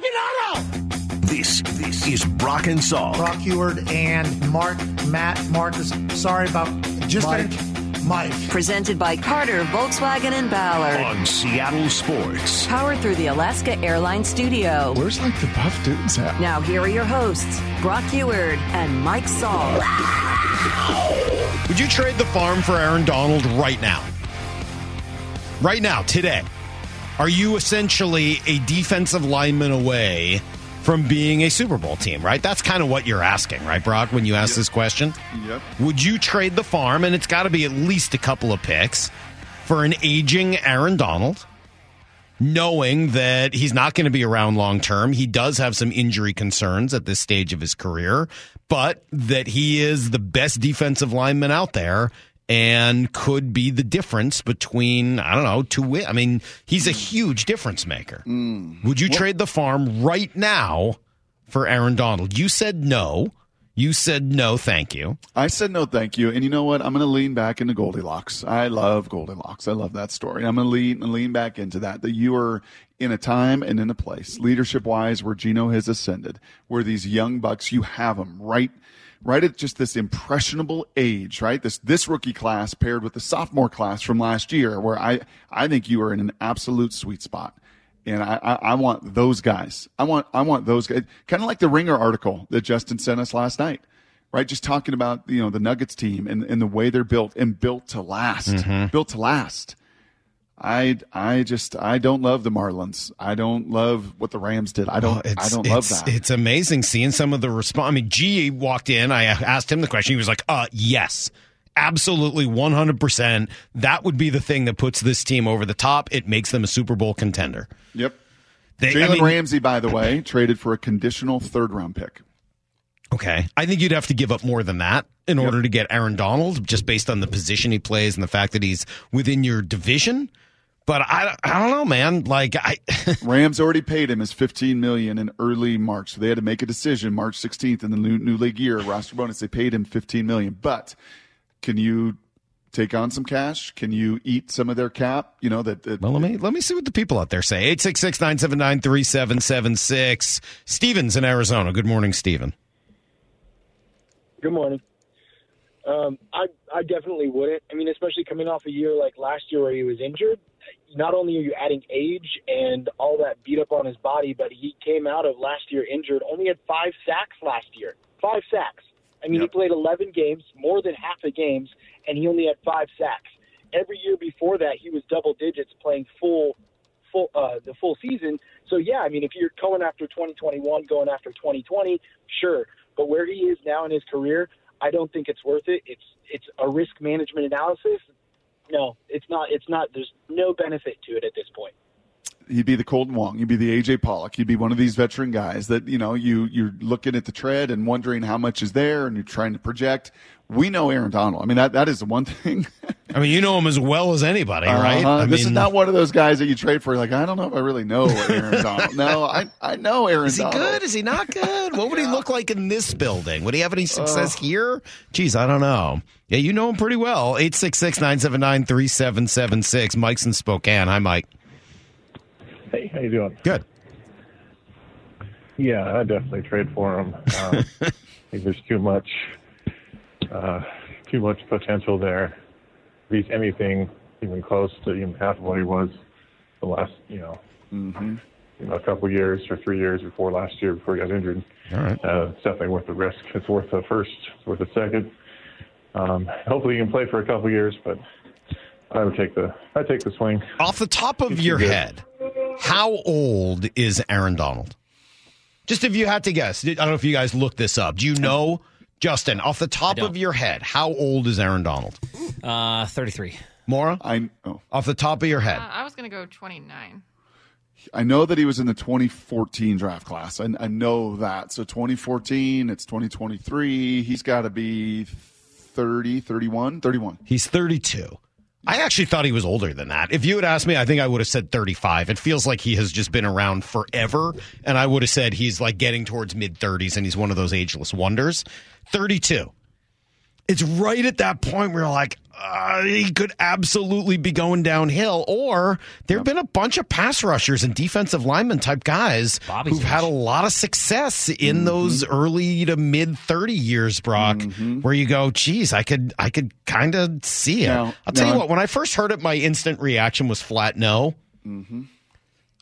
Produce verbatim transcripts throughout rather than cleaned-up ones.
Aficionado! This, this is Brock and Salk. Brock Huard and Mark, Matt, Marcus. Sorry about just Mike. Mike. Mike. Presented by Carter, Volkswagen, and Ballard. On Seattle Sports. Powered through the Alaska Airlines studio. Where's like the buff dudes at? Now here are your hosts, Brock Huard and Mike Salk. Would you trade the farm for Aaron Donald right now? Right now, today, are you essentially a defensive lineman away from being a Super Bowl team, right? That's kind of what you're asking, right, Brock, when you ask yep. this question? Yep. Would you trade the farm, and it's got to be at least a couple of picks, for an aging Aaron Donald, knowing that he's not going to be around long term? He does have some injury concerns at this stage of his career, but that he is the best defensive lineman out there and could be the difference between, I don't know, two wins. I mean, he's a huge difference maker. Mm. Would you what? trade the farm right now for Aaron Donald? You said no. You said no, thank you. I said no, thank you. And you know what? I'm going to lean back into Goldilocks. I love Goldilocks. I love that story. I'm going to lean lean back into that, that you are in a time and in a place, leadership-wise, where Geno has ascended, where these young bucks, you have them right Right at just this impressionable age, right? This this rookie class paired with the sophomore class from last year, where I, I think you are in an absolute sweet spot. And I, I, I want those guys. I want I want those guys. Kind of like the Ringer article that Justin sent us last night, right? Just talking about, you know, the Nuggets team and, and the way they're built and built to last. Mm-hmm. Built to last. I I just I don't love the Marlins. I don't love what the Rams did. I don't oh, I don't love that. It's amazing seeing some of the response. I mean, G walked in. I asked him the question. He was like, "Uh, yes, absolutely, one hundred percent. That would be the thing that puts this team over the top. It makes them a Super Bowl contender." Yep. They, Jalen I mean, Ramsey, by the way, traded for a conditional third round pick. Okay, I think you'd have to give up more than that in yep. order to get Aaron Donald, just based on the position he plays and the fact that he's within your division. But I, I don't know, man. Like I, Rams already paid him his fifteen million dollars in early March. So they had to make a decision March sixteenth in the new, new league year. Roster bonus, they paid him fifteen million dollars. But can you take on some cash? Can you eat some of their cap? You know that. that well, let me let me see what the people out there say. eight six six, nine seven nine, three seven seven six. Stevens in Arizona. Good morning, Steven. Good morning. Um, I I definitely wouldn't. I mean, especially coming off a year like last year where he was injured. Not only are you adding age and all that beat up on his body, but he came out of last year injured, only had five sacks last year. Five sacks. I mean, yep. he played eleven games, more than half the games, and he only had five sacks. Every year before that, he was double digits playing full, full uh, the full season. So, yeah, I mean, if you're going after twenty twenty-one, going after twenty twenty, sure. But where he is now in his career, I don't think it's worth it. It's it's a risk management analysis. No, it's not. It's not. There's no benefit to it at this point. He'd be the Colton Wong. He'd be the A J Pollock. He'd be one of these veteran guys that, you know, you, you're looking at the tread and wondering how much is there, and you're trying to project. We know Aaron Donald. I mean, that, that is the one thing. I mean, you know him as well as anybody, right? Uh-huh. I this mean, is not one of those guys that you trade for. Like, I don't know if I really know Aaron Donald. No, I I know Aaron Donald. Is he Donald. good? Is he not good? What would yeah. he look like in this building? Would he have any success uh, here? Geez, I don't know. Yeah, you know him pretty well. eight six six, nine seven nine, three seven seven six. Mike's in Spokane. Hi, Mike. Hey, how you doing? Good. Yeah, I definitely trade for him. Um, I think there's too much, uh, too much potential there. If he's anything even close to even half of what he was the last, you know, mm-hmm. you know, a couple of years or three years before last year, before he got injured. All right. Uh, it's definitely worth the risk. It's worth the first. It's worth the second. Um, hopefully, he can play for a couple of years, but I would take the I take the swing. Off the top of your head, how old is Aaron Donald? Just if you had to guess. I don't know if you guys looked this up. Do you know, Justin, off the top of your head, how old is Aaron Donald? Uh, thirty-three. Maura? I'm, oh. Off the top of your head. Uh, I was going to go twenty-nine. I know that he was in the twenty fourteen draft class. I, I know that. So twenty fourteen, it's twenty twenty-three. He's got to be thirty, thirty-one, thirty-one. He's thirty-two. I actually thought he was older than that. If you had asked me, I think I would have said thirty-five. It feels like he has just been around forever, and I would have said he's like getting towards mid-thirties, and he's one of those ageless wonders. thirty-two. It's right at that point where you're like, uh, he could absolutely be going downhill. Or there have yep. been a bunch of pass rushers and defensive lineman type guys Bobby who've Fish. had a lot of success in mm-hmm. those early to mid thirty years, Brock, mm-hmm. where you go, geez, I could I could kind of see it. No, I'll tell no, you what, when I first heard it, my instant reaction was flat no. Mm-hmm.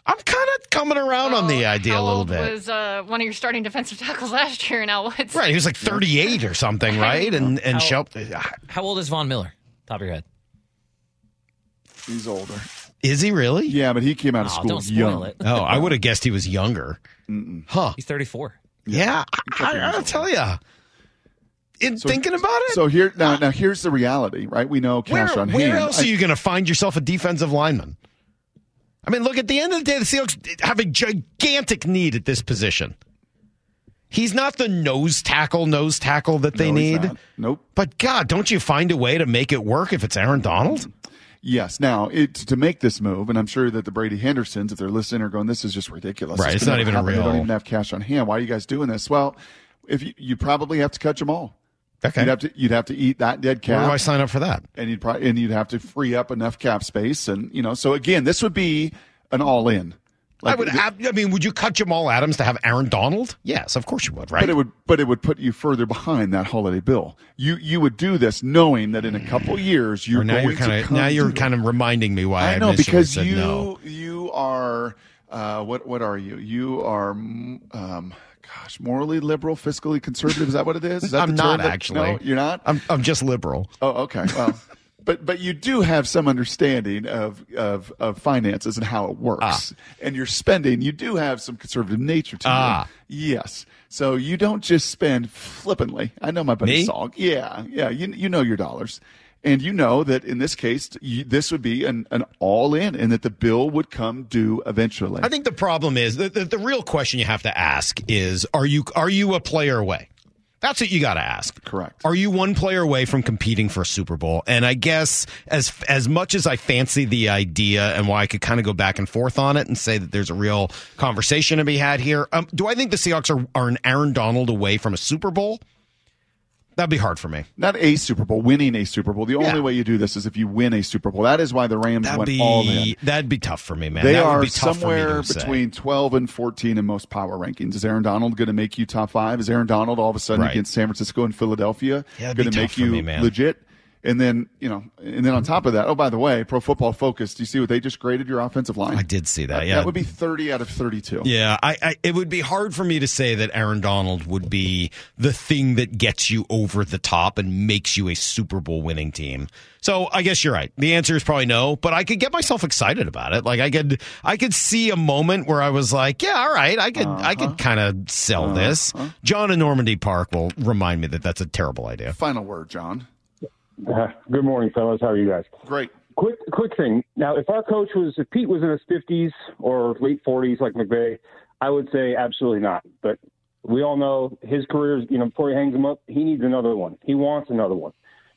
I'm kind of coming around well, on the idea a little bit. How old was uh, one of your starting defensive tackles last year in Al Woods? Right, he was like thirty-eight or something, right? And and how, Shelp, how old is Von Miller? Top of your head. He's older. Is he really? Yeah, but he came out of oh, school don't spoil young. It. Oh, I would have guessed he was younger. Mm-mm. Huh? He's thirty-four. Yeah, yeah I, I, I'll tell you. In so, thinking about it, so here now, now here's the reality, right? We know cash where, on hand. Where else I, are you going to find yourself a defensive lineman? I mean, look, at the end of the day, the Seahawks have a gigantic need at this position. He's not the nose tackle, nose tackle that they no, need. He's not. Nope. But, God, don't you find a way to make it work if it's Aaron Donald? Yes. Now, it, to make this move, and I'm sure that the Brady Hendersons, if they're listening, are going, this is just ridiculous. Right. It's, it's not even a real. They don't even have cash on hand. Why are you guys doing this? Well, if you, you probably have to cut Jamal. Okay. You'd have to you'd have to eat that dead cap. Where do I sign up for that? And you'd probably and you'd have to free up enough cap space, and you know. So again, this would be an all in. Like, I would. Ab- I mean, would you cut Jamal Adams to have Aaron Donald? Yes, of course you would, right? But it would. But it would put you further behind that holiday bill. You you would do this knowing that in a couple years you're now going you're kinda, to come now you're kind of reminding me why I, I know because said you no. you are uh, what what are you you are. Um, Gosh, morally liberal, fiscally conservative—is that what it is? Is that I'm not that, actually. No, you're not. I'm I'm just liberal. Oh, okay. Well, but but you do have some understanding of of, of finances and how it works, ah. and your spending. You do have some conservative nature to ah. you. Yes. So you don't just spend flippantly. I know my buddy Salk. Yeah, yeah. You you know your dollars. And you know that in this case, you, this would be an, an all-in and that the bill would come due eventually. I think the problem is, the, the, the real question you have to ask is, are you are you a player away? That's what you got to ask. Correct. Are you one player away from competing for a Super Bowl? And I guess as as much as I fancy the idea and why I could kind of go back and forth on it and say that there's a real conversation to be had here, um, do I think the Seahawks are, are an Aaron Donald away from a Super Bowl? That'd be hard for me. Not a Super Bowl, winning a Super Bowl. The yeah. only way you do this is if you win a Super Bowl. That is why the Rams that'd went be, all in. That'd be tough for me, man. They that are would be tough somewhere for me to between say. twelve and fourteen in most power rankings. Is Aaron Donald going to make you top five? Is Aaron Donald all of a sudden right. against San Francisco and Philadelphia yeah, going to make you me, legit? And then, you know, and then on top of that, oh, by the way, Pro Football Focus, do you see what they just graded your offensive line? I did see that, yeah. That would be thirty out of thirty-two. Yeah, I, I, it would be hard for me to say that Aaron Donald would be the thing that gets you over the top and makes you a Super Bowl winning team. So I guess you're right. The answer is probably no, but I could get myself excited about it. Like I could I could see a moment where I was like, yeah, all right, I could uh-huh. I could kind of sell uh-huh. this. John in Normandy Park will remind me that that's a terrible idea. Final word, John. Uh, good morning, fellas. How are you guys? Great. Quick quick thing. Now, if our coach was, if Pete was in his fifties or late forties like McVay, I would say absolutely not. But we all know his career, you know, before he hangs him up, he needs another one. He wants another one.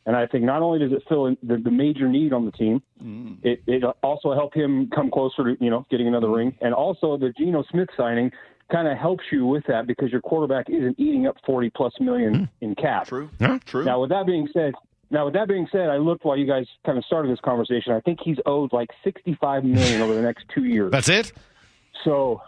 And I think not only does it fill in the, the major need on the team, mm. it, it also help him come closer to, you know, getting another ring. And also the Geno Smith signing kind of helps you with that because your quarterback isn't eating up forty plus million mm. in cap. True. Yeah, true. Now, with that being said, Now, with that being said, I looked while you guys kind of started this conversation. I think he's owed like sixty-five million dollars over the next two years. That's it? So,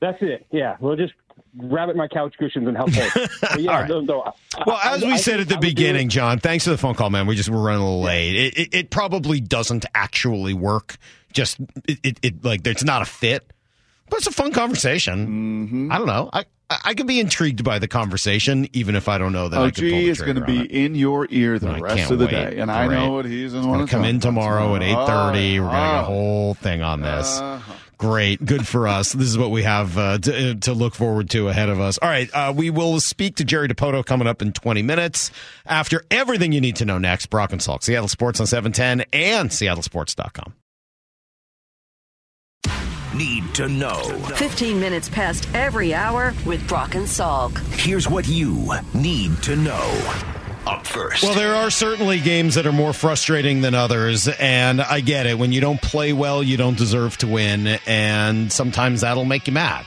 that's it. Yeah, we'll just rabbit my couch cushions and help out. Yeah, right. no, no, well, I, as we I, said I, at the I beginning, John, thanks for the phone call, man. We just were running a little late. It, it, it probably doesn't actually work. Just it, it, it like it's not a fit, but it's a fun conversation. Mm-hmm. I don't know. I. I could be intrigued by the conversation, even if I don't know that O G I could pull the trigger is going to be it. in your ear the no, rest of the wait. day, and I right. know what he's going to come in tomorrow at eight thirty. Oh, We're going to oh. get a whole thing on this. Uh-huh. Great, good for us. This is what we have uh, to, to look forward to ahead of us. All right, uh, we will speak to Jerry dipoto coming up in twenty minutes after everything you need to know next. Brock and Salk, Seattle Sports on seven ten and Seattle Sports dot com. Need to know. fifteen minutes past every hour with Brock and Salk. Here's what you need to know. Up first. Well, there are certainly games that are more frustrating than others, and I get it. When you don't play well, you don't deserve to win, and sometimes that'll make you mad.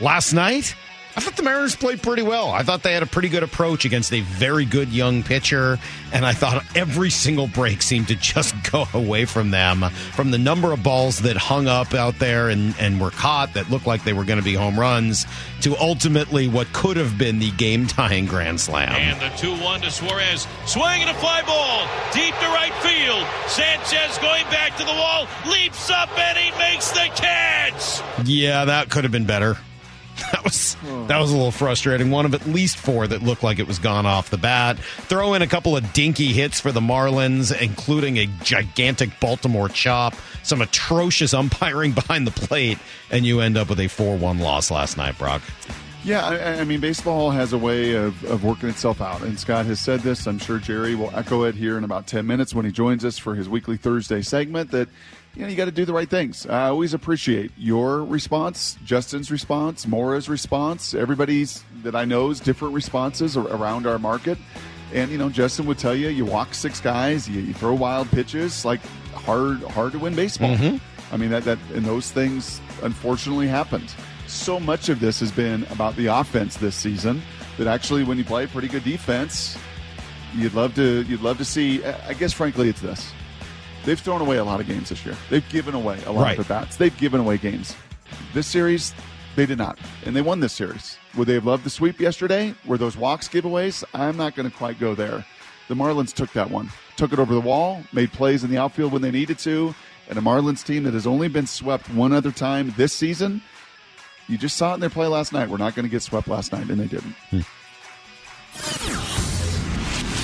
Last night, I thought the Mariners played pretty well. I thought they had a pretty good approach against a very good young pitcher, and I thought every single break seemed to just go away from them, from the number of balls that hung up out there and, and were caught that looked like they were going to be home runs to ultimately what could have been the game-tying grand slam. And the two one to Suarez. Swing and a fly ball. Deep to right field. Sanchez going back to the wall. Leaps up and he makes the catch. Yeah, that could have been better. That was that was a little frustrating. One of at least four that looked like it was gone off the bat. Throw in a couple of dinky hits for the Marlins, including a gigantic Baltimore chop, some atrocious umpiring behind the plate, and you end up with a four one loss last night, Brock. Yeah, I, I mean, baseball has a way of, of working itself out, and Scott has said this. I'm sure Jerry will echo it here in about ten minutes when he joins us for his weekly Thursday segment that, you know, you got to do the right things. I always appreciate your response, Justin's response, Mora's response, everybody's that I know's different responses around our market. And, you know, Justin would tell you, you walk six guys, you, you throw wild pitches, like hard hard to win baseball. Mm-hmm. I mean, that that and those things unfortunately happened. So much of this has been about the offense this season that actually when you play pretty good defense, you'd love to you'd love to see. I guess frankly it's this. They've thrown away a lot of games this year. They've given away a lot right. of at-bats. They've given away games. This series, they did not. And they won this series. Would they have loved the sweep yesterday? Were those walks giveaways? I'm not going to quite go there. The Marlins took that one. Took it over the wall, made plays in the outfield when they needed to, and a Marlins team that has only been swept one other time this season. You just saw it in their play last night. We're not going to get swept last night, and they didn't.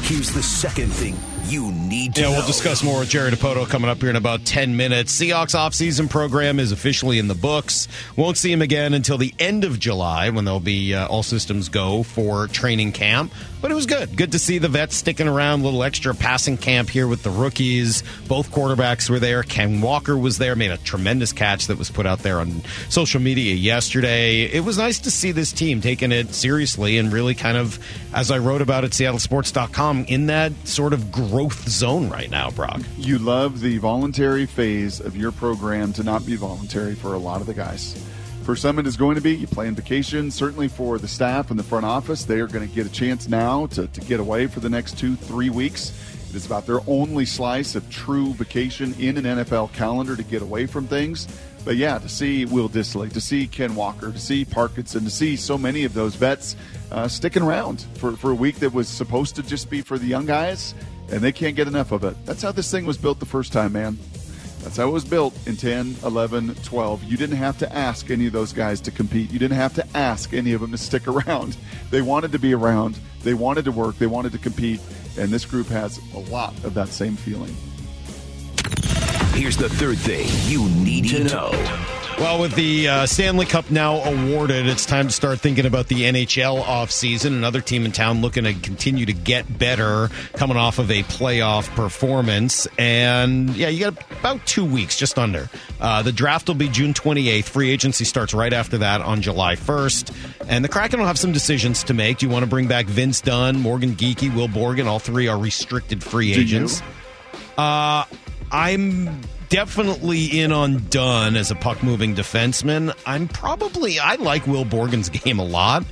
Here's the second thing you need to yeah, know. Yeah, we'll discuss more with Jerry Dipoto coming up here in about ten minutes. Seahawks offseason program is officially in the books. Won't see him again until the end of July when there'll be uh, all systems go for training camp. But it was good. Good to see the vets sticking around. A little extra passing camp here with the rookies. Both quarterbacks were there. Ken Walker was there. Made a tremendous catch that was put out there on social media yesterday. It was nice to see this team taking it seriously and really kind of, as I wrote about at Seattle Sports dot com, in that sort of growth zone right now, Brock. You love the voluntary phase of your program to not be voluntary for a lot of the guys. For some, it is going to be you play on vacation. Certainly for the staff and the front office, they are going to get a chance now to, to get away for the next two, three weeks. It is about their only slice of true vacation in an N F L calendar to get away from things. But, yeah, to see Will Disley, to see Ken Walker, to see Parkinson, to see so many of those vets uh, sticking around for, for a week that was supposed to just be for the young guys, and they can't get enough of it. That's how this thing was built the first time, man. That's how it was built in ten, eleven, twelve. You didn't have to ask any of those guys to compete. You didn't have to ask any of them to stick around. They wanted to be around. They wanted to work. They wanted to compete. And this group has a lot of that same feeling. Here's the third thing you need to know. Well, with the uh, Stanley Cup now awarded, it's time to start thinking about the N H L offseason. Another team in town looking to continue to get better, coming off of a playoff performance. And, yeah, you got about two weeks, just under. Uh, the draft will be June twenty-eighth. Free agency starts right after that on July first. And the Kraken will have some decisions to make. Do you want to bring back Vince Dunn, Morgan Geekie, Will Borgen? All three are restricted free Do agents. You? Uh, I'm... Definitely in on Dunn as a puck-moving defenseman. I'm probably, I like Will Borgen's game a lot.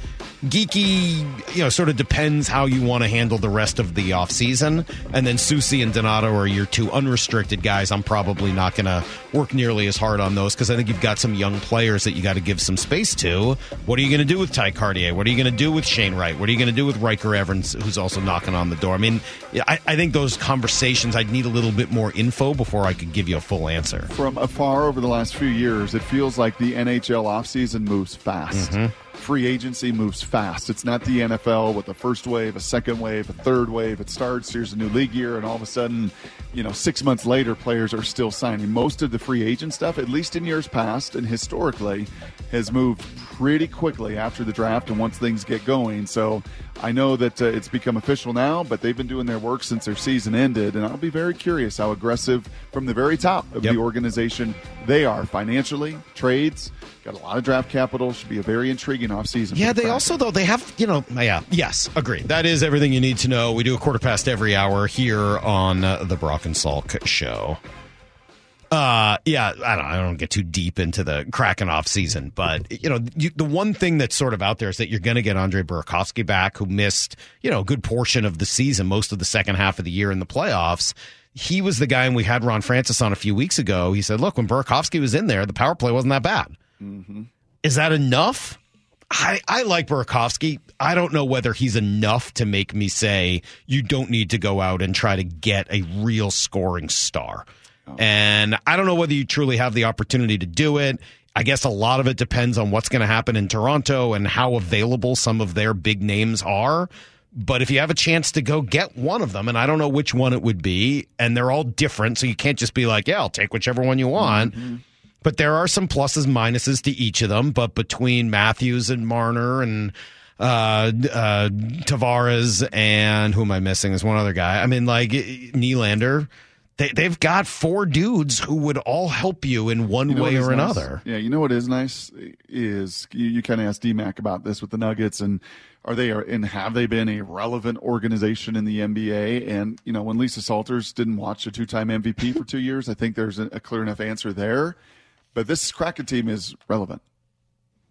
Geeky, you know, sort of depends how you want to handle the rest of the offseason. And then Soucy and Donato are your two unrestricted guys. I'm probably not going to work nearly as hard on those because I think you've got some young players that you got to give some space to. What are you going to do with Ty Cartier? What are you going to do with Shane Wright? What are you going to do with Riker Evans, who's also knocking on the door? I mean, I, I think those conversations, I'd need a little bit more info before I could give you a full answer. From afar over the last few years, it feels like the N H L offseason moves fast. Mm-hmm. Free agency moves fast. It's not the N F L with a first wave, a second wave, a third wave. It starts, here's a new league year, and all of a sudden, you know, six months later, players are still signing. Most of the free agent stuff, at least in years past and historically, has moved pretty quickly after the draft and once things get going. So I know that uh, it's become official now, but they've been doing their work since their season ended, and I'll be very curious how aggressive from the very top of yep. the organization they are financially, trades. Got a lot of draft capital. Should be a very intriguing offseason. Yeah, they also, though, they have, you know, yeah, yes, agree. That is everything you need to know. We do a quarter past every hour here on uh, the Brock and Salk Show. Uh, yeah, I don't. I don't get too deep into the Kraken off season, but you know, you, the one thing that's sort of out there is that you're going to get Andre Burakovsky back, who missed you know a good portion of the season, most of the second half of the year in the playoffs. He was the guy, and we had Ron Francis on a few weeks ago. He said, "Look, when Burakovsky was in there, the power play wasn't that bad." Mm-hmm. Is that enough? I, I like Burakovsky. I don't know whether he's enough to make me say you don't need to go out and try to get a real scoring star. And I don't know whether you truly have the opportunity to do it. I guess a lot of it depends on what's going to happen in Toronto and how available some of their big names are. But if you have a chance to go get one of them, and I don't know which one it would be, and they're all different, so you can't just be like, yeah, I'll take whichever one you want. Mm-hmm. But there are some pluses, minuses to each of them. But between Matthews and Marner and uh, uh, Tavares and who am I missing? There's one other guy. I mean, like Nylander. They, they've got four dudes who would all help you in one you know way or nice? another. Yeah, you know what is nice is you, you kind of asked D-Mac about this with the Nuggets, and are they are and have they been a relevant organization in the N B A? And you know, when Lisa Salters didn't watch a two-time M V P for two years, I think there's a, a clear enough answer there. But this Kraken team is relevant.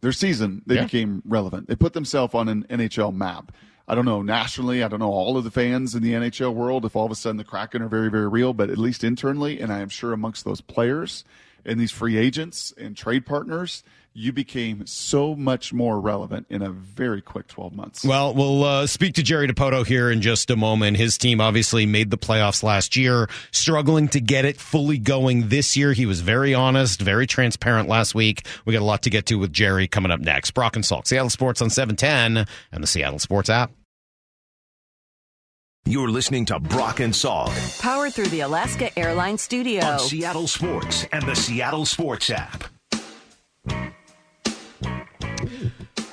Their season, they yeah. became relevant. They put themselves on an N H L map. I don't know nationally. I don't know all of the fans in the N H L world if all of a sudden the Kraken are very, very real, but at least internally, and I am sure amongst those players and these free agents and trade partners, you became so much more relevant in a very quick twelve months. Well, we'll uh, speak to Jerry Dipoto here in just a moment. His team obviously made the playoffs last year, struggling to get it fully going this year. He was very honest, very transparent last week. We got a lot to get to with Jerry coming up next. Brock and Salk, Seattle Sports on seven ten and the Seattle Sports app. You're listening to Brock and Salk, powered through the Alaska Airlines studio on Seattle Sports and the Seattle Sports app.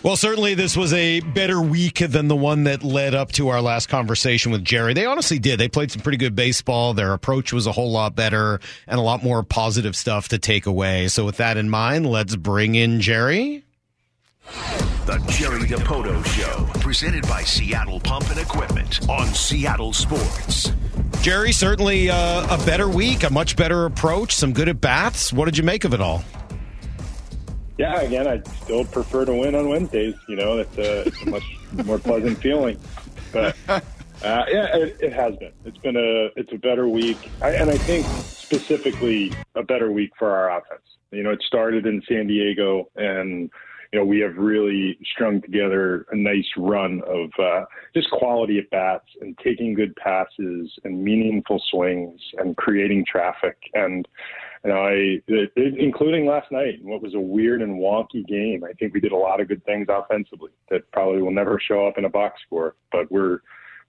Well, certainly this was a better week than the one that led up to our last conversation with Jerry. They honestly did. They played some pretty good baseball. Their approach was a whole lot better and a lot more positive stuff to take away. So with that in mind, let's bring in Jerry. The Jerry Dipoto Show, presented by Seattle Pump and Equipment on Seattle Sports. Jerry, certainly uh, a better week, a much better approach, some good at-bats. What did you make of it all? Yeah, again, I still prefer to win on Wednesdays. You know, it's a, it's a much more pleasant feeling. But, uh, yeah, it, it has been. It's been a it's a better week. I, and I think specifically a better week for our offense. You know, it started in San Diego, and you know, we have really strung together a nice run of uh, just quality at bats and taking good passes and meaningful swings and creating traffic. And, you know, I, it, including last night, what was a weird and wonky game. I think we did a lot of good things offensively that probably will never show up in a box score, but we're,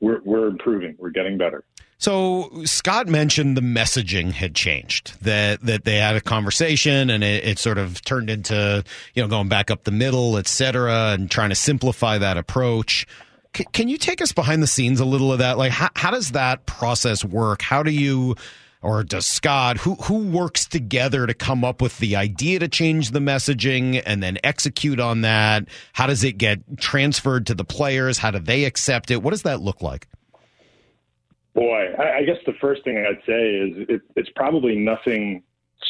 we're, we're improving. We're getting better. So Scott mentioned the messaging had changed, that that they had a conversation and it, it sort of turned into, you know, going back up the middle, et cetera, and trying to simplify that approach. C- can you take us behind the scenes a little of that? Like, how, how does that process work? How do you, or does Scott, who who works together to come up with the idea to change the messaging and then execute on that? How does it get transferred to the players? How do they accept it? What does that look like? Boy, I guess the first thing I'd say is it, it's probably nothing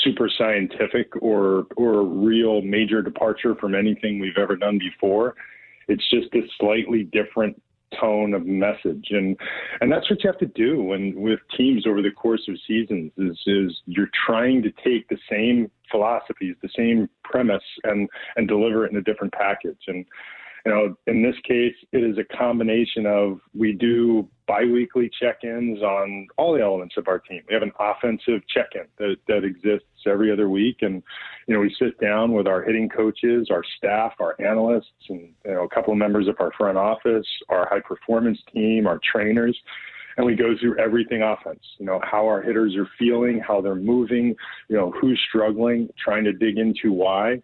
super scientific or or real major departure from anything we've ever done before. It's just a slightly different tone of message, and and that's what you have to do when with teams over the course of seasons is is you're trying to take the same philosophies, the same premise, and and deliver it in a different package. And you know, in this case, it is a combination of we do biweekly check-ins on all the elements of our team. We have an offensive check-in that, that exists every other week. And, you know, we sit down with our hitting coaches, our staff, our analysts, and, you know, a couple of members of our front office, our high-performance team, our trainers. And we go through everything offense, you know, how our hitters are feeling, how they're moving, you know, who's struggling, trying to dig into why.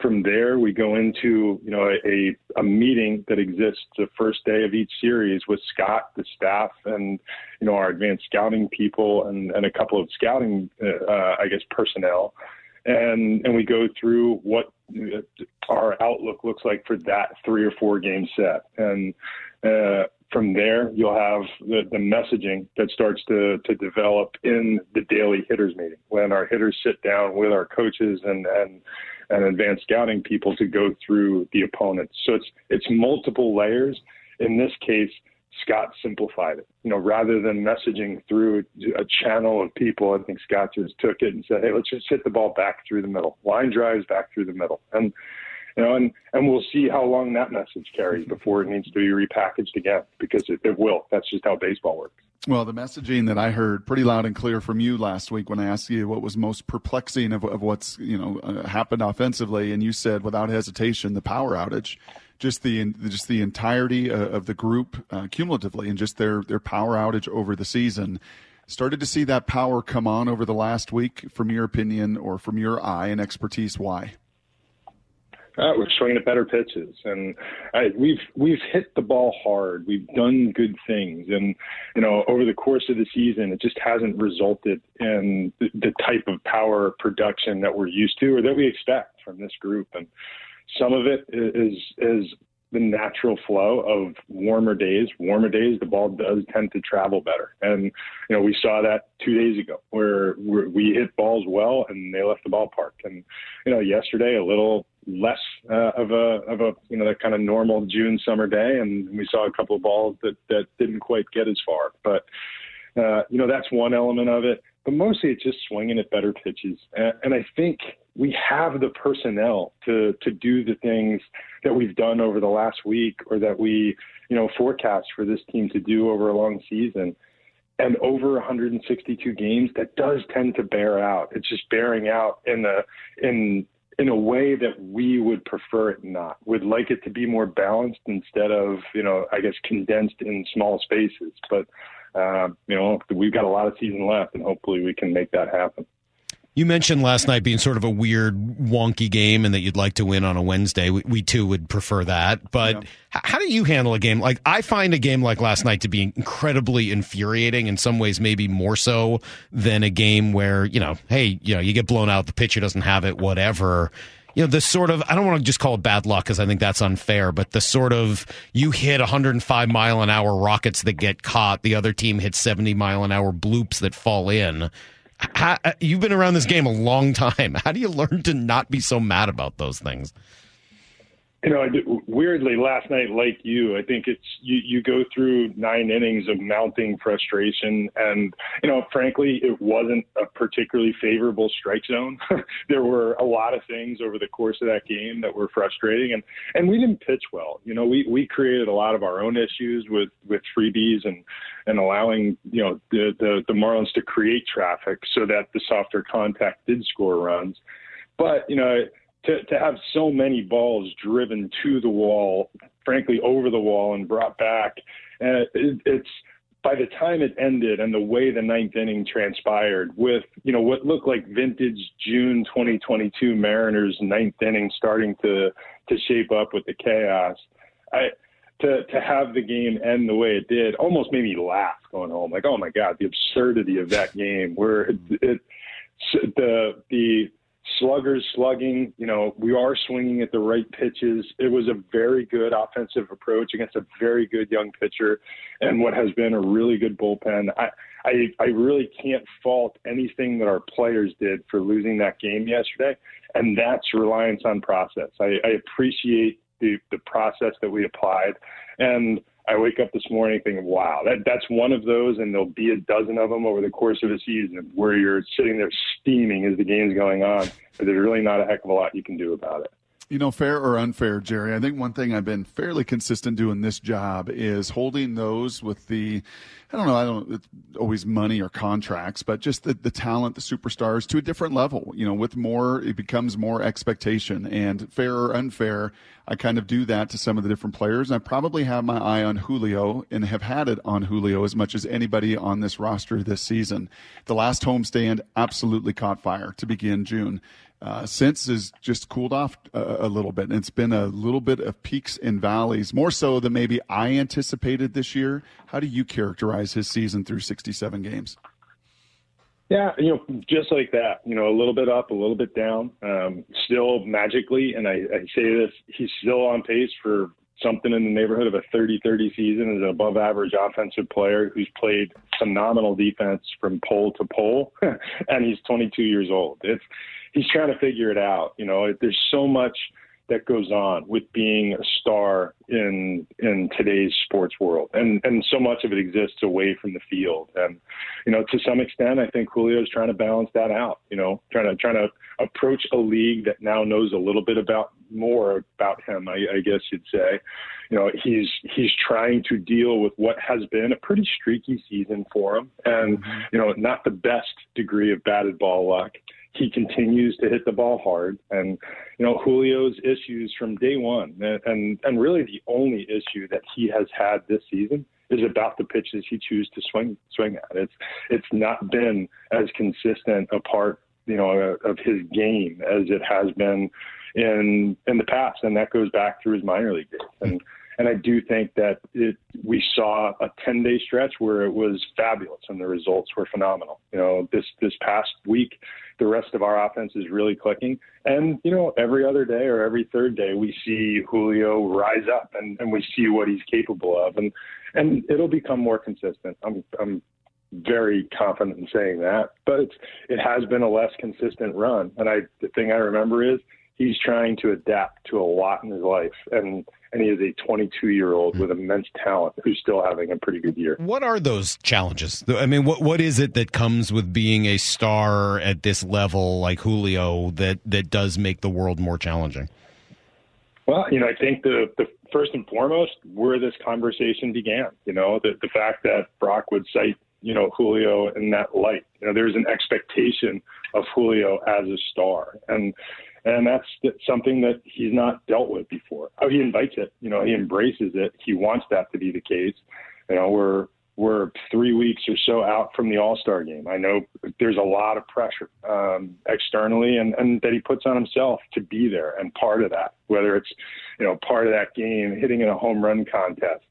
From there, we go into, you know, a, a meeting that exists the first day of each series with Scott, the staff, and, you know, our advanced scouting people and, and a couple of scouting, uh, uh, I guess, personnel. And and we go through what our outlook looks like for that three or four game set. And uh, From there, you'll have the, the messaging that starts to, to develop in the daily hitters meeting when our hitters sit down with our coaches and, and, and advanced scouting people to go through the opponents. So it's, it's multiple layers. In this case, Scott simplified it. You know, rather than messaging through a channel of people, I think Scott just took it and said, hey, let's just hit the ball back through the middle. Line drives back through the middle. And, you know, and, and we'll see how long that message carries before it needs to be repackaged again, because it, it will. That's just how baseball works. Well, the messaging that I heard pretty loud and clear from you last week when I asked you what was most perplexing of, of what's, you know, uh, happened offensively, and you said without hesitation the power outage, just the just the entirety of the group uh, cumulatively, and just their their power outage over the season. Started to see that power come on over the last week, from your opinion or from your eye and expertise. Why? Uh, we're swinging at better pitches, and I, we've we've hit the ball hard. We've done good things, and you know, over the course of the season, it just hasn't resulted in the, the type of power production that we're used to or that we expect from this group. And some of it is is the natural flow of warmer days. Warmer days, the ball does tend to travel better, and you know, we saw that two days ago where we hit balls well and they left the ballpark. And you know, yesterday a little less uh, of a of a you know, that kind of normal June summer day, and we saw a couple of balls that that didn't quite get as far. But uh, you know, that's one element of it. But mostly it's just swinging at better pitches, and, and I think we have the personnel to to do the things that we've done over the last week, or that we, you know, forecast for this team to do over a long season. And over one hundred sixty-two games, that does tend to bear out. It's just bearing out in the in in a way that we would prefer it not. We'd like it to be more balanced instead of, you know, I guess condensed in small spaces. But, uh, you know, we've got a lot of season left, and hopefully we can make that happen. You mentioned last night being sort of a weird, wonky game and that you'd like to win on a Wednesday. We, we too, would prefer that. But yeah. h- how do you handle a game? Like, I find a game like last night to be incredibly infuriating, in some ways maybe more so than a game where, you know, hey, you know, you get blown out, the pitcher doesn't have it, whatever. You know, the sort of, I don't want to just call it bad luck because I think that's unfair, but the sort of, you hit one hundred five mile an hour rockets that get caught, the other team hits seventy mile an hour bloops that fall in. How, you've been around this game a long time. How do you learn to not be so mad about those things? You know, I did, weirdly, last night, like you, I think it's you, you go through nine innings of mounting frustration. And, you know, frankly, it wasn't a particularly favorable strike zone. There were a lot of things over the course of that game that were frustrating. And, and we didn't pitch well. You know, we, we created a lot of our own issues with, with freebies and, and allowing, you know, the, the, the Marlins to create traffic so that the softer contact did score runs. But, you know, To, to have so many balls driven to the wall, frankly, over the wall and brought back, uh, it, it's by the time it ended and the way the ninth inning transpired with, you know, what looked like vintage June twenty twenty-two Mariners ninth inning starting to, to shape up with the chaos. I, to, to have the game end the way it did almost made me laugh going home. Like, oh my God, the absurdity of that game where it, it the, the, sluggers slugging, you know, we are swinging at the right pitches. It was a very good offensive approach against a very good young pitcher and what has been a really good bullpen. I, I, I really can't fault anything that our players did for losing that game yesterday, and that's reliance on process. I, I appreciate the, the process that we applied, and I wake up this morning thinking, wow, that, that's one of those, and there'll be a dozen of them over the course of the season where you're sitting there steaming as the game's going on, but there's really not a heck of a lot you can do about it. You know, fair or unfair, Jerry, I think one thing I've been fairly consistent doing this job is holding those with the, I don't know, I don't it's always money or contracts, but just the, the talent, the superstars, to a different level. You know, with more, it becomes more expectation. And fair or unfair, I kind of do that to some of the different players. And I probably have my eye on Julio and have had it on Julio as much as anybody on this roster this season. The last homestand absolutely caught fire to begin June. Uh, since has just cooled off a, a little bit, and it's been a little bit of peaks and valleys, more so than maybe I anticipated this year. How do you characterize his season through sixty-seven games? Yeah, you know, just like that, you know, a little bit up, a little bit down, um, still magically. And I, I say this, he's still on pace for something in the neighborhood of a thirty thirty season as an above-average offensive player who's played phenomenal defense from pole to pole, and he's twenty-two years old. It's he's trying to figure it out. You know, there's so much that goes on with being a star in in today's sports world, and and so much of it exists away from the field. And you know, to some extent, I think Julio is trying to balance that out. You know, trying to trying to approach a league that now knows a little bit about more about him. I, I guess you'd say, you know, he's he's trying to deal with what has been a pretty streaky season for him, and you know, not the best degree of batted ball luck. He continues to hit the ball hard, and you know, Julio's issues from day one, and and really the only issue that he has had this season is about the pitches he chooses to swing swing at. It's it's not been as consistent a part, you know, of his game as it has been in in the past, and that goes back through his minor league days. And and I do think that it, we saw a ten-day stretch where it was fabulous and the results were phenomenal. You know, this this past week, the rest of our offense is really clicking. And, you know, every other day or every third day, we see Julio rise up and, and we see what he's capable of. And and it'll become more consistent. I'm I'm very confident in saying that. But it's, it has been a less consistent run. And I the thing I remember is he's trying to adapt to a lot in his life. And And he is a twenty-two-year-old with immense talent who's still having a pretty good year. What are those challenges? I mean, what what is it that comes with being a star at this level like Julio that, that does make the world more challenging? Well, you know, I think the, the first and foremost where this conversation began, you know, the, the fact that Brock would cite, you know, Julio in that light. You know, there's an expectation of Julio as a star. And And that's something that he's not dealt with before. Oh, he invites it. You know, he embraces it. He wants that to be the case. You know, we're we're three weeks or so out from the All-Star game. I know there's a lot of pressure um, externally and, and that he puts on himself to be there. And part of that, whether it's, you know, part of that game, hitting in a home run contest,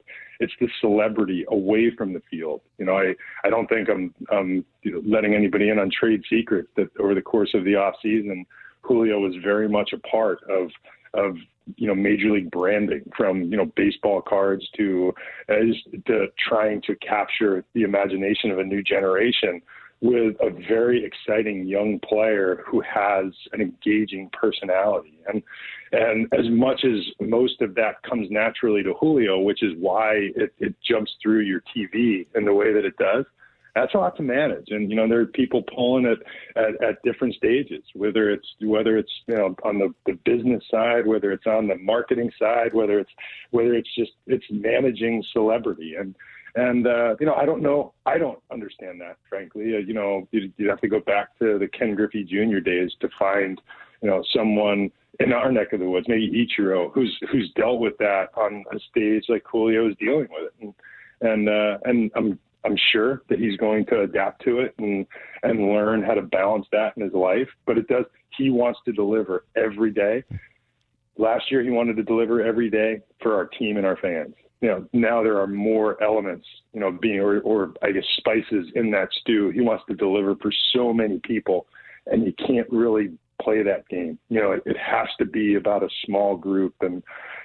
it's the celebrity away from the field. You know, I, I don't think I'm, I'm letting anybody in on trade secrets that over the course of the offseason, Julio was very much a part of, of you know, major league branding, from you know baseball cards to as to trying to capture the imagination of a new generation with a very exciting young player who has an engaging personality. And and as much as most of that comes naturally to Julio, which is why it, it jumps through your T V in the way that it does. That's a lot to manage. And, you know, there are people pulling it at, at, at different stages, whether it's, whether it's, you know, on the, the business side, whether it's on the marketing side, whether it's, whether it's just, it's managing celebrity. And, and, uh, you know, I don't know. I don't understand that, frankly. Uh, you know, you'd, you'd have to go back to the Ken Griffey Junior days to find, you know, someone in our neck of the woods, maybe Ichiro, who's, who's dealt with that on a stage like Julio is dealing with it. And, and, uh, and I'm, I'm sure that he's going to adapt to it and, and learn how to balance that in his life. But it does, he wants to deliver every day. Last year, he wanted to deliver every day for our team and our fans. You know, now there are more elements, you know, being, or, or I guess spices in that stew. He wants to deliver for so many people, and you can't really play that game. You know, it, it has to be about a small group. And,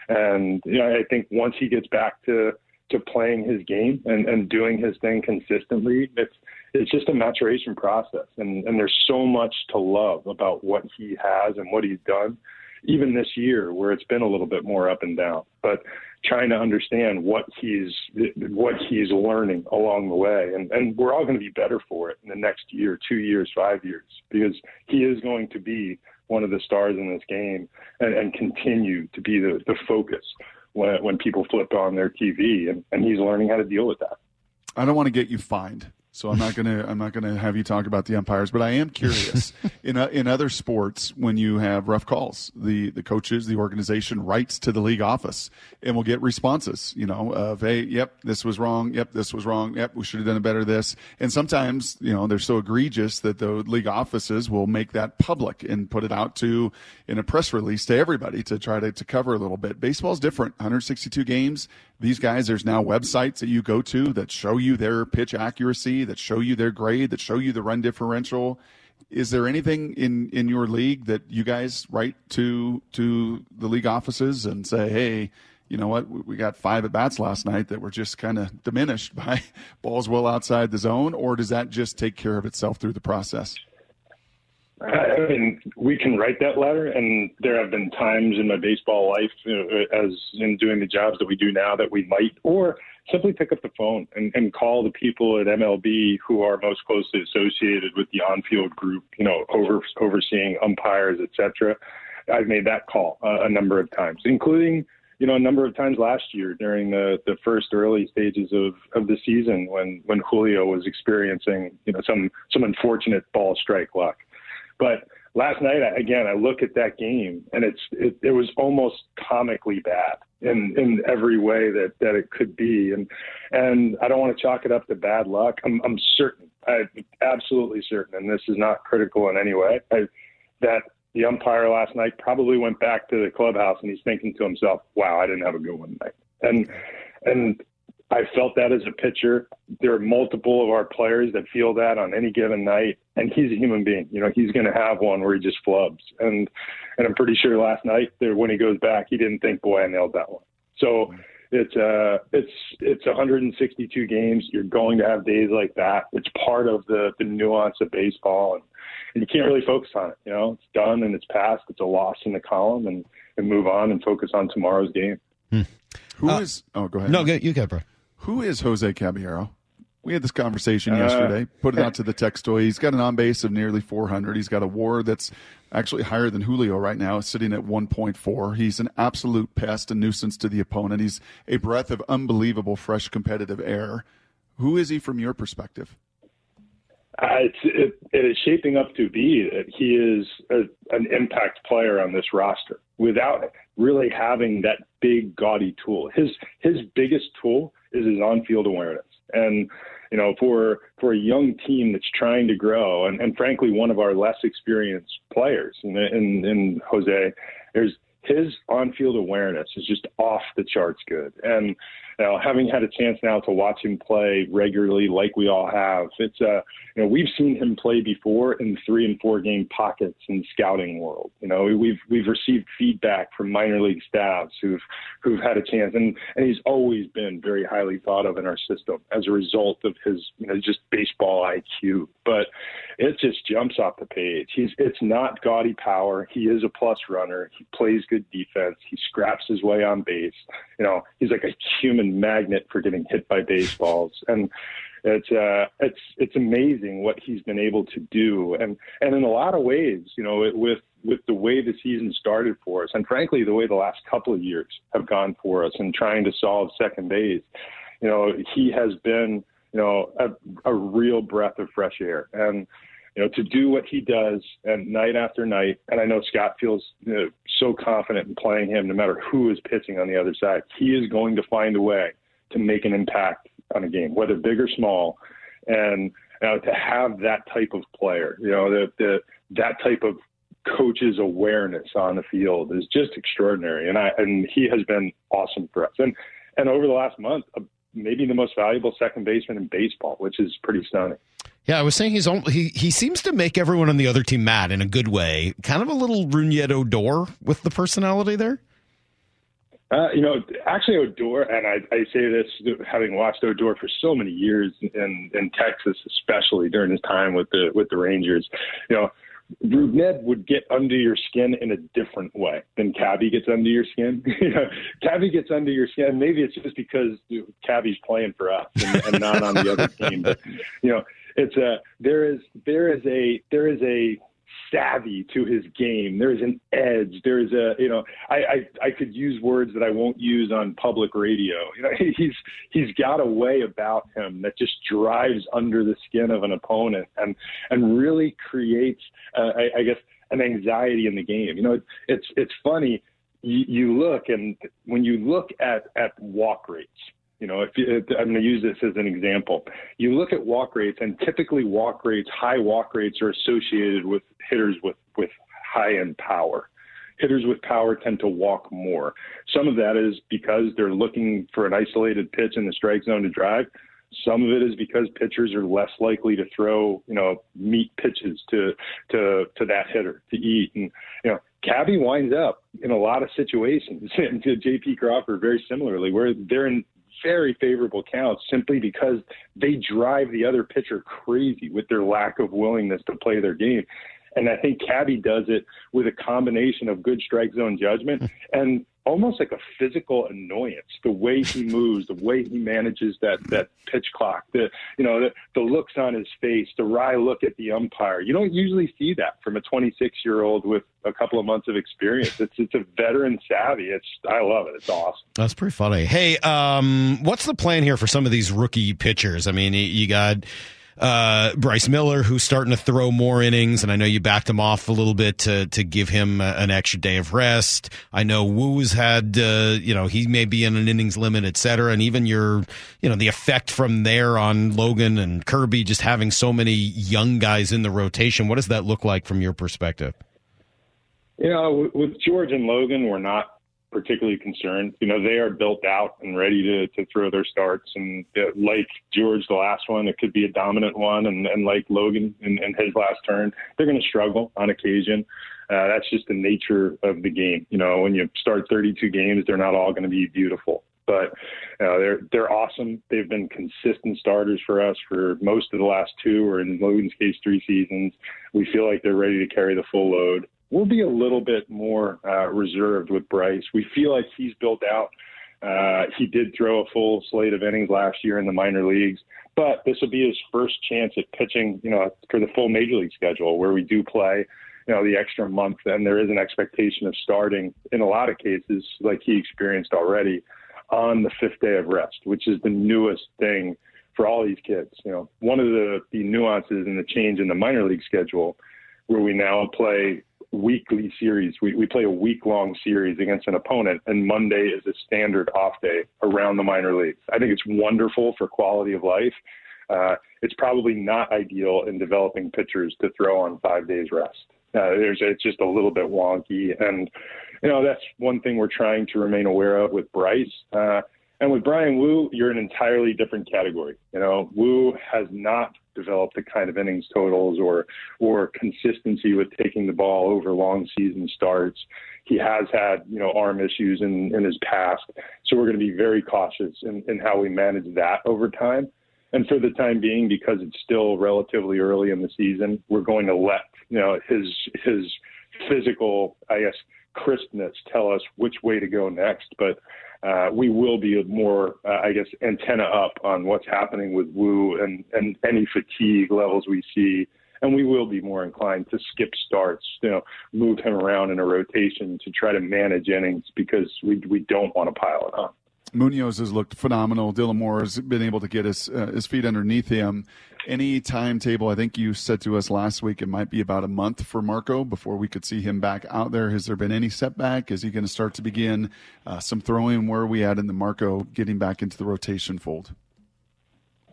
and, you know, I think once he gets back to, to playing his game and, and doing his thing consistently, it's it's just a maturation process. And, and there's so much to love about what he has and what he's done, even this year where it's been a little bit more up and down. But trying to understand what he's what he's learning along the way. And, and we're all going to be better for it in the next year, two years, five years, because he is going to be one of the stars in this game and, and continue to be the, the focus When, when people flip on their T V, and, and he's learning how to deal with that. I don't want to get you fined, so I'm not gonna I'm not gonna have you talk about the umpires. But I am curious in uh, in other sports when you have rough calls, the the coaches, the organization writes to the league office and will get responses. You know, of hey, yep, this was wrong. Yep, this was wrong. Yep, we should have done a better this. And sometimes you know they're so egregious that the league offices will make that public and put it out to in a press release to everybody to try to to cover a little bit. Baseball's different. one hundred sixty-two games. These guys, there's now websites that you go to that show you their pitch accuracy, that show you their grade, that show you the run differential. Is there anything in, in your league that you guys write to to the league offices and say, hey, you know what, we got five at-bats last night that were just kind of diminished by balls well outside the zone, or does that just take care of itself through the process? I mean, we can write that letter, and there have been times in my baseball life, you know, as in doing the jobs that we do now, that we might, or simply pick up the phone and, and call the people at M L B who are most closely associated with the on-field group, you know, over, overseeing umpires, et cetera. I've made that call uh, a number of times, including, you know, a number of times last year during the, the first early stages of, of the season when, when Julio was experiencing, you know, some, some unfortunate ball strike luck. But last night, again, I look at that game, and it's it, it was almost comically bad in, in every way that, that it could be. And and I don't want to chalk it up to bad luck. I'm, I'm certain, I'm absolutely certain, and this is not critical in any way, I, that the umpire last night probably went back to the clubhouse, and he's thinking to himself, wow, I didn't have a good one tonight. And, and I felt that as a pitcher. There are multiple of our players that feel that on any given night, and he's a human being. You know, he's going to have one where he just flubs. And and I'm pretty sure last night, there, when he goes back, he didn't think, boy, I nailed that one. So it's uh, it's it's one hundred sixty-two games. You're going to have days like that. It's part of the, the nuance of baseball, and, and you can't really focus on it. You know, it's done and it's past. It's a loss in the column, and, and move on and focus on tomorrow's game. Hmm. Who uh, is? Oh, go ahead. No, you go, bro. Who is Jose Caballero? We had this conversation yesterday. Uh, Put it out to the text toy. He's got an on base of nearly four hundred. He's got a W A R that's actually higher than Julio right now, sitting at one point four. He's an absolute pest, a nuisance to the opponent. He's a breath of unbelievable fresh competitive air. Who is he from your perspective? Uh, it's, it, it is shaping up to be that he is a, an impact player on this roster without really having that big gaudy tool. His his biggest tool is his on-field awareness. And, you know, for for a young team that's trying to grow, and, and frankly, one of our less experienced players in, in, in Jose, there's his on-field awareness is just off the charts good. And, you know, having had a chance now to watch him play regularly like we all have, it's uh, you know, we've seen him play before in three and four game pockets in the scouting world. You know, we've we've received feedback from minor league staffs who've who've had a chance, and, and he's always been very highly thought of in our system as a result of his, you know, just baseball I Q. But it just jumps off the page. He's it's not gaudy power. He is a plus runner. He plays good defense. He scraps his way on base. You know, he's like a human magnet for getting hit by baseballs, and it's uh it's it's amazing what he's been able to do, and and in a lot of ways, you know, it, with with the way the season started for us, and frankly the way the last couple of years have gone for us and trying to solve second base, you know, he has been, you know, a, a real breath of fresh air. And you know, to do what he does and night after night, and I know Scott feels, you know, so confident in playing him no matter who is pitching on the other side. He is going to find a way to make an impact on a game, whether big or small. And you know, to have that type of player, you know, the, the, that type of coach's awareness on the field is just extraordinary. And I and he has been awesome for us. And, and over the last month, maybe the most valuable second baseman in baseball, which is pretty stunning. Yeah, I was saying he's he he seems to make everyone on the other team mad in a good way. Kind of a little Rougned Odor with the personality there. Uh, you know, actually Odor, and I, I say this having watched Odor for so many years in, in Texas, especially during his time with the with the Rangers. You know, Rougned would get under your skin in a different way than Cabby gets under your skin. You know, Cabby gets under your skin. Maybe it's just because dude, Cabby's playing for us and, and not on the other team, but you know. It's a there is there is a there is a savvy to his game. There is an edge. There is a you know I, I, I could use words that I won't use on public radio. You know, he's he's got a way about him that just drives under the skin of an opponent and and really creates uh, I, I guess an anxiety in the game. You know, it, it's it's funny. You, you look and when you look at, at walk rates. You know, if, you, if I'm going to use this as an example, you look at walk rates, and typically walk rates, high walk rates are associated with hitters with, with high-end power. Hitters with power tend to walk more. Some of that is because they're looking for an isolated pitch in the strike zone to drive. Some of it is because pitchers are less likely to throw, you know, meat pitches to to to that hitter to eat. And, you know, Cabbie winds up in a lot of situations, and to J P. Crawford very similarly, where they're in very favorable counts simply because they drive the other pitcher crazy with their lack of willingness to play their game. And I think Cabbie does it with a combination of good strike zone judgment and almost like a physical annoyance, the way he moves, the way he manages that, that pitch clock, the, you know, the, the looks on his face, the wry look at the umpire. You don't usually see that from a twenty-six-year-old with a couple of months of experience. It's it's a veteran savvy. It's I love it. It's awesome. That's pretty funny. Hey, um, what's the plan here for some of these rookie pitchers? I mean, you got – Uh, Bryce Miller, who's starting to throw more innings, and I know you backed him off a little bit to to give him an extra day of rest. I know Wu's had, uh, you know, he may be in an innings limit, et cetera, and even your, you know, the effect from there on Logan and Kirby just having so many young guys in the rotation. What does that look like from your perspective? You know, with George and Logan, we're not particularly concerned. You know, they are built out and ready to, to throw their starts. And like George, the last one, it could be a dominant one. And, and like Logan and, and his last turn, they're going to struggle on occasion. Uh, that's just the nature of the game. You know, when you start thirty-two games, they're not all going to be beautiful, but uh, they're, they're awesome. They've been consistent starters for us for most of the last two, or in Logan's case, three seasons. We feel like they're ready to carry the full load. We'll be a little bit more uh, reserved with Bryce. We feel like he's built out. Uh, he did throw a full slate of innings last year in the minor leagues, but this will be his first chance at pitching, you know, for the full major league schedule, where we do play, you know, the extra month, and there is an expectation of starting in a lot of cases, like he experienced already, on the fifth day of rest, which is the newest thing for all these kids. You know, one of the, the nuances and the change in the minor league schedule, where we now play weekly series. We we play a week-long series against an opponent, and Monday is a standard off day around the minor leagues. I think it's wonderful for quality of life. Uh, it's probably not ideal in developing pitchers to throw on five days rest. Uh, there's it's just a little bit wonky, and you know that's one thing we're trying to remain aware of with Bryce. Uh, and with Brian Wu, you're an entirely different category. You know, Wu has not developed the kind of innings totals or or consistency with taking the ball over long season starts. He has had, you know, arm issues in, in his past. So we're going to be very cautious in, in how we manage that over time. And for the time being, because it's still relatively early in the season, we're going to let, you know, his his physical, I guess, crispness tell us which way to go next. But Uh, we will be more, uh, I guess, antenna up on what's happening with Wu and, and any fatigue levels we see. And we will be more inclined to skip starts, you know, move him around in a rotation to try to manage innings, because we we don't want to pile it on. Munoz has looked phenomenal. Dylan Moore has been able to get his uh, his feet underneath him. Any timetable, I think you said to us last week, it might be about a month for Marco before we could see him back out there. Has there been any setback? Is he going to start to begin uh, some throwing? Where are we at in the Marco getting back into the rotation fold?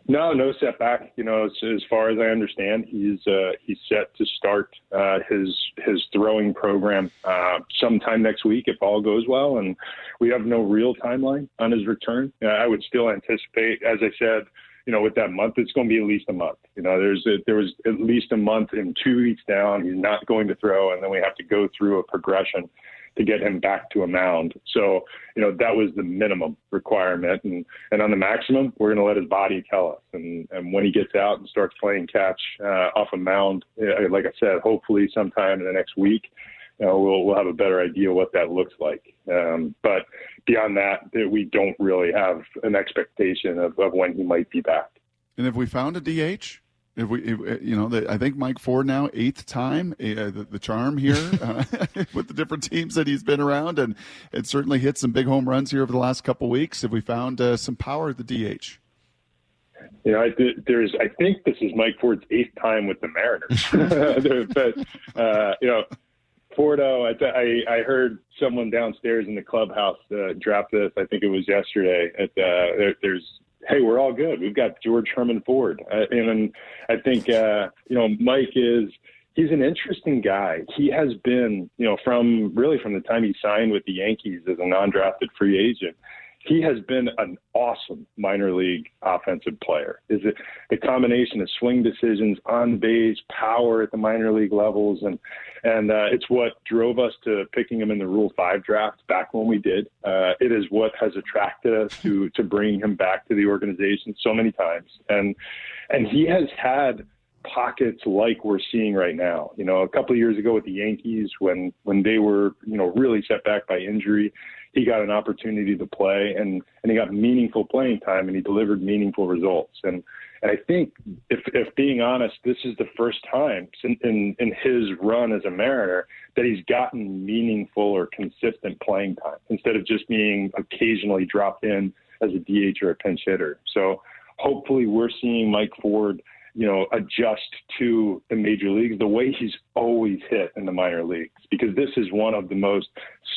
No, no setback. You know, so as far as I understand, he's uh, he's set to start uh, his his throwing program uh, sometime next week if all goes well, and we have no real timeline on his return. Uh, I would still anticipate, as I said, you know, with that month, it's going to be at least a month. You know, there's a, there was at least a month and two weeks down. He's not going to throw, and then we have to go through a progression to get him back to a mound. So, you know, that was the minimum requirement. And, and on the maximum, we're going to let his body tell us. And, and when he gets out and starts playing catch uh, off a mound, like I said, hopefully sometime in the next week, you know, we'll we'll have a better idea what that looks like. Um, but beyond that, we don't really have an expectation of, of when he might be back. And have we found a D H? If we, if, you know, the, I think Mike Ford now eighth time uh, the, the charm here uh, with the different teams that he's been around, and it certainly hit some big home runs here over the last couple of weeks. Have we found uh, some power at the D H? You know, I, there's. I think this is Mike Ford's eighth time with the Mariners, but uh, you know, Fordo. I, th- I I heard someone downstairs in the clubhouse uh, drop this. I think it was yesterday. At uh, there, there's. Hey, we're all good. We've got George Herman Ford. Uh, and, and I think, uh, you know, Mike is, he's an interesting guy. He has been, you know, from really from the time he signed with the Yankees as an undrafted free agent, He has been an awesome minor league offensive player. Is it a combination of swing decisions, on base, power at the minor league levels, and and uh, it's what drove us to picking him in the Rule Five draft back when we did. Uh, it is what has attracted us to to bringing him back to the organization so many times, and and he has had pockets like we're seeing right now. You know, a couple of years ago with the Yankees, when when they were you know really set back by injury, he got an opportunity to play, and, and he got meaningful playing time, and he delivered meaningful results. And and I think, if if being honest, this is the first time in, in, in his run as a Mariner that he's gotten meaningful or consistent playing time instead of just being occasionally dropped in as a D H or a pinch hitter. So hopefully we're seeing Mike Ford, you know, adjust to the major leagues the way he's always hit in the minor leagues, because this is one of the most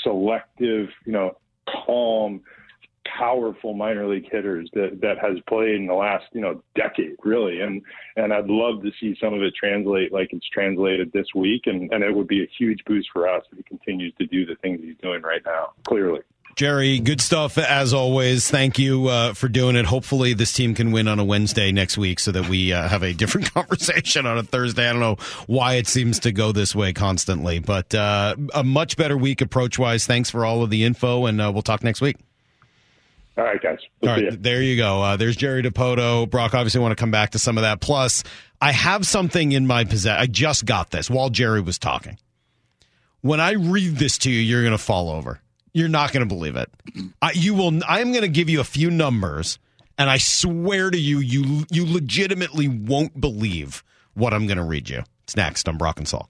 selective, you know, calm, powerful minor league hitters that, that has played in the last, you know, decade, really. And and I'd love to see some of it translate like it's translated this week. And, and it would be a huge boost for us if he continues to do the things he's doing right now, clearly. Jerry, good stuff as always. Thank you uh, for doing it. Hopefully this team can win on a Wednesday next week so that we uh, have a different conversation on a Thursday. I don't know why it seems to go this way constantly, but uh, a much better week approach-wise. Thanks for all of the info, and uh, we'll talk next week. All right, guys. We'll all right, you. There you go. Uh, there's Jerry dipoto. Brock, obviously want to come back to some of that. Plus, I have something in my possession. I just got this while Jerry was talking. When I read this to you, you're going to fall over. You're not going to believe it. I, you will. I'm going to give you a few numbers, and I swear to you, you you legitimately won't believe what I'm going to read you. It's next on Brock and Salk.